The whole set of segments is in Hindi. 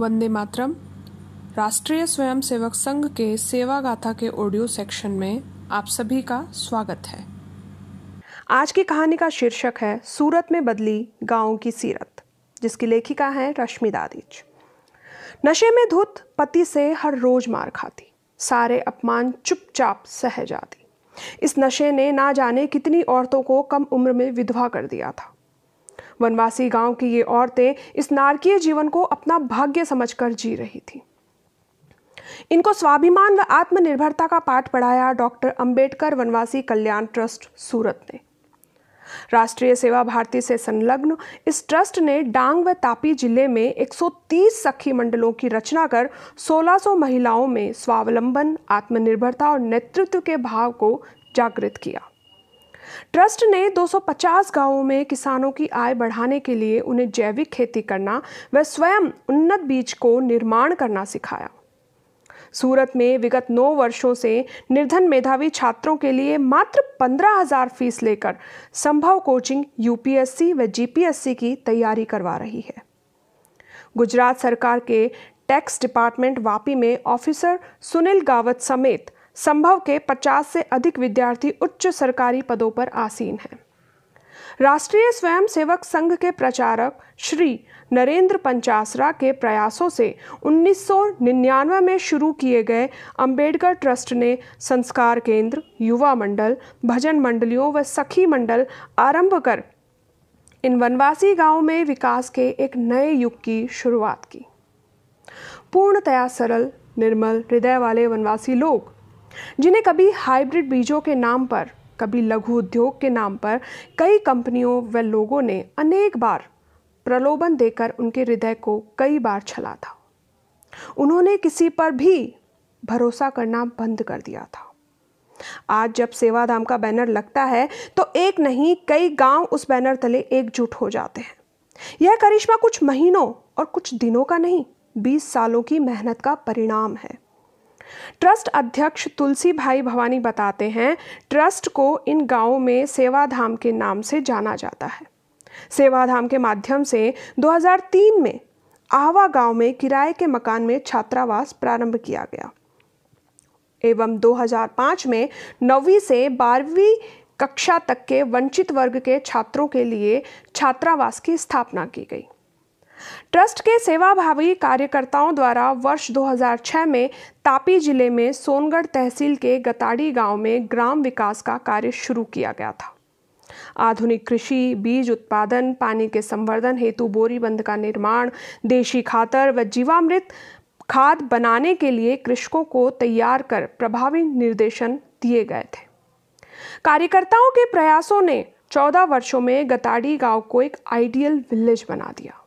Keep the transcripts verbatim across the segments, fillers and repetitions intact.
वंदे मातरम राष्ट्रीय स्वयंसेवक संघ के सेवा गाथा के ऑडियो सेक्शन में आप सभी का स्वागत है। आज की कहानी का शीर्षक है सूरत में बदली गाँव की सीरत, जिसकी लेखिका हैं रश्मि दादीच। नशे में धुत पति से हर रोज मार खाती, सारे अपमान चुपचाप सह जाती। इस नशे ने ना जाने कितनी औरतों को कम उम्र में विधवा कर दिया था। वनवासी गांव की ये औरतें इस नारकीय जीवन को अपना भाग्य समझकर जी रही थीं। इनको स्वाभिमान व आत्मनिर्भरता का पाठ पढ़ाया डॉक्टर अंबेडकर वनवासी कल्याण ट्रस्ट सूरत ने। राष्ट्रीय सेवा भारती से संलग्न इस ट्रस्ट ने डांग व तापी जिले में एक सौ तीस सखी मंडलों की रचना कर सोलह सौ महिलाओं में स्वावलंबन, आत्मनिर्भरता और नेतृत्व के भाव को जागृत किया। ट्रस्ट ने दो सौ पचास गांवों में किसानों की आय बढ़ाने के लिए उन्हें जैविक खेती करना व स्वयं उन्नत बीज को निर्माण करना सिखाया। सूरत में विगत नौ वर्षों से निर्धन मेधावी छात्रों के लिए मात्र पंद्रह हजार फीस लेकर संभव कोचिंग यूपीएससी व जीपीएससी की तैयारी करवा रही है। गुजरात सरकार के टैक्स डिपार्टमेंट वापी में ऑफिसर सुनील गावत समेत संभव के पचास से अधिक विद्यार्थी उच्च सरकारी पदों पर आसीन हैं। राष्ट्रीय स्वयंसेवक संघ के प्रचारक श्री नरेंद्र पंचासरा के प्रयासों से उन्नीस सौ निन्यानवे में शुरू किए गए अंबेडकर ट्रस्ट ने संस्कार केंद्र, युवा मंडल, भजन मंडलियों व सखी मंडल आरंभ कर इन वनवासी गांवों में विकास के एक नए युग की शुरुआत की। पूर्णतया सरल, निर्मल हृदय वाले वनवासी लोग, जिन्हें कभी हाइब्रिड बीजों के नाम पर, कभी लघु उद्योग के नाम पर कई कंपनियों व लोगों ने अनेक बार प्रलोभन देकर उनके हृदय को कई बार छला था, उन्होंने किसी पर भी भरोसा करना बंद कर दिया था। आज जब सेवाधाम का बैनर लगता है तो एक नहीं कई गांव उस बैनर तले एकजुट हो जाते हैं। यह करिश्मा कुछ महीनों और कुछ दिनों का नहीं, बीस सालों की मेहनत का परिणाम है। ट्रस्ट अध्यक्ष तुलसी भाई भवानी बताते हैं, ट्रस्ट को इन गांवों में सेवाधाम के नाम से जाना जाता है। सेवाधाम के माध्यम से दो हज़ार तीन में आहवा गांव में किराए के मकान में छात्रावास प्रारंभ किया गया एवं दो हज़ार पाँच में नौवीं से बारहवीं कक्षा तक के वंचित वर्ग के छात्रों के लिए छात्रावास की स्थापना की गई। ट्रस्ट के सेवाभावी कार्यकर्ताओं द्वारा वर्ष दो हज़ार छह में तापी जिले में सोनगढ़ तहसील के गताड़ी गांव में ग्राम विकास का कार्य शुरू किया गया था। आधुनिक कृषि, बीज उत्पादन, पानी के संवर्धन हेतु बोरीबंद का निर्माण, देशी खातर व जीवामृत खाद बनाने के लिए कृषकों को तैयार कर प्रभावी निर्देशन दिए गए थे। कार्यकर्ताओं के प्रयासों ने चौदह वर्षों में गताड़ी गाँव को एक आइडियल विलेज बना दिया।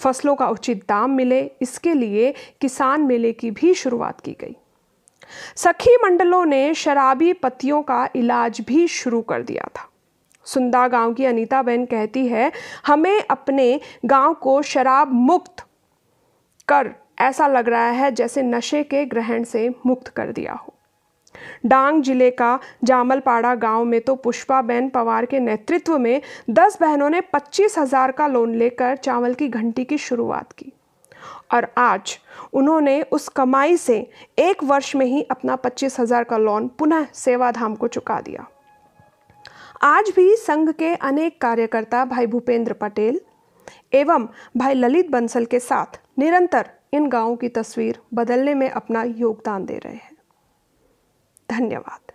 फसलों का उचित दाम मिले, इसके लिए किसान मेले की भी शुरुआत की गई। सखी मंडलों ने शराबी पतियों का इलाज भी शुरू कर दिया था। सुंदा गांव की अनीता बहन कहती है, हमें अपने गांव को शराब मुक्त कर ऐसा लग रहा है जैसे नशे के ग्रहण से मुक्त कर दिया हो। डांग जिले का जामलपाड़ा गांव में तो पुष्पा बेन पवार के नेतृत्व में दस बहनों ने पच्चीस हजार का लोन लेकर चावल की घंटी की शुरुआत की और आज उन्होंने उस कमाई से एक वर्ष में ही अपना पच्चीस हजार का लोन पुनः सेवाधाम को चुका दिया। आज भी संघ के अनेक कार्यकर्ता भाई भूपेंद्र पटेल एवं भाई ललित बंसल के साथ निरंतर इन गाँवों की तस्वीर बदलने में अपना योगदान दे रहे हैं। धन्यवाद।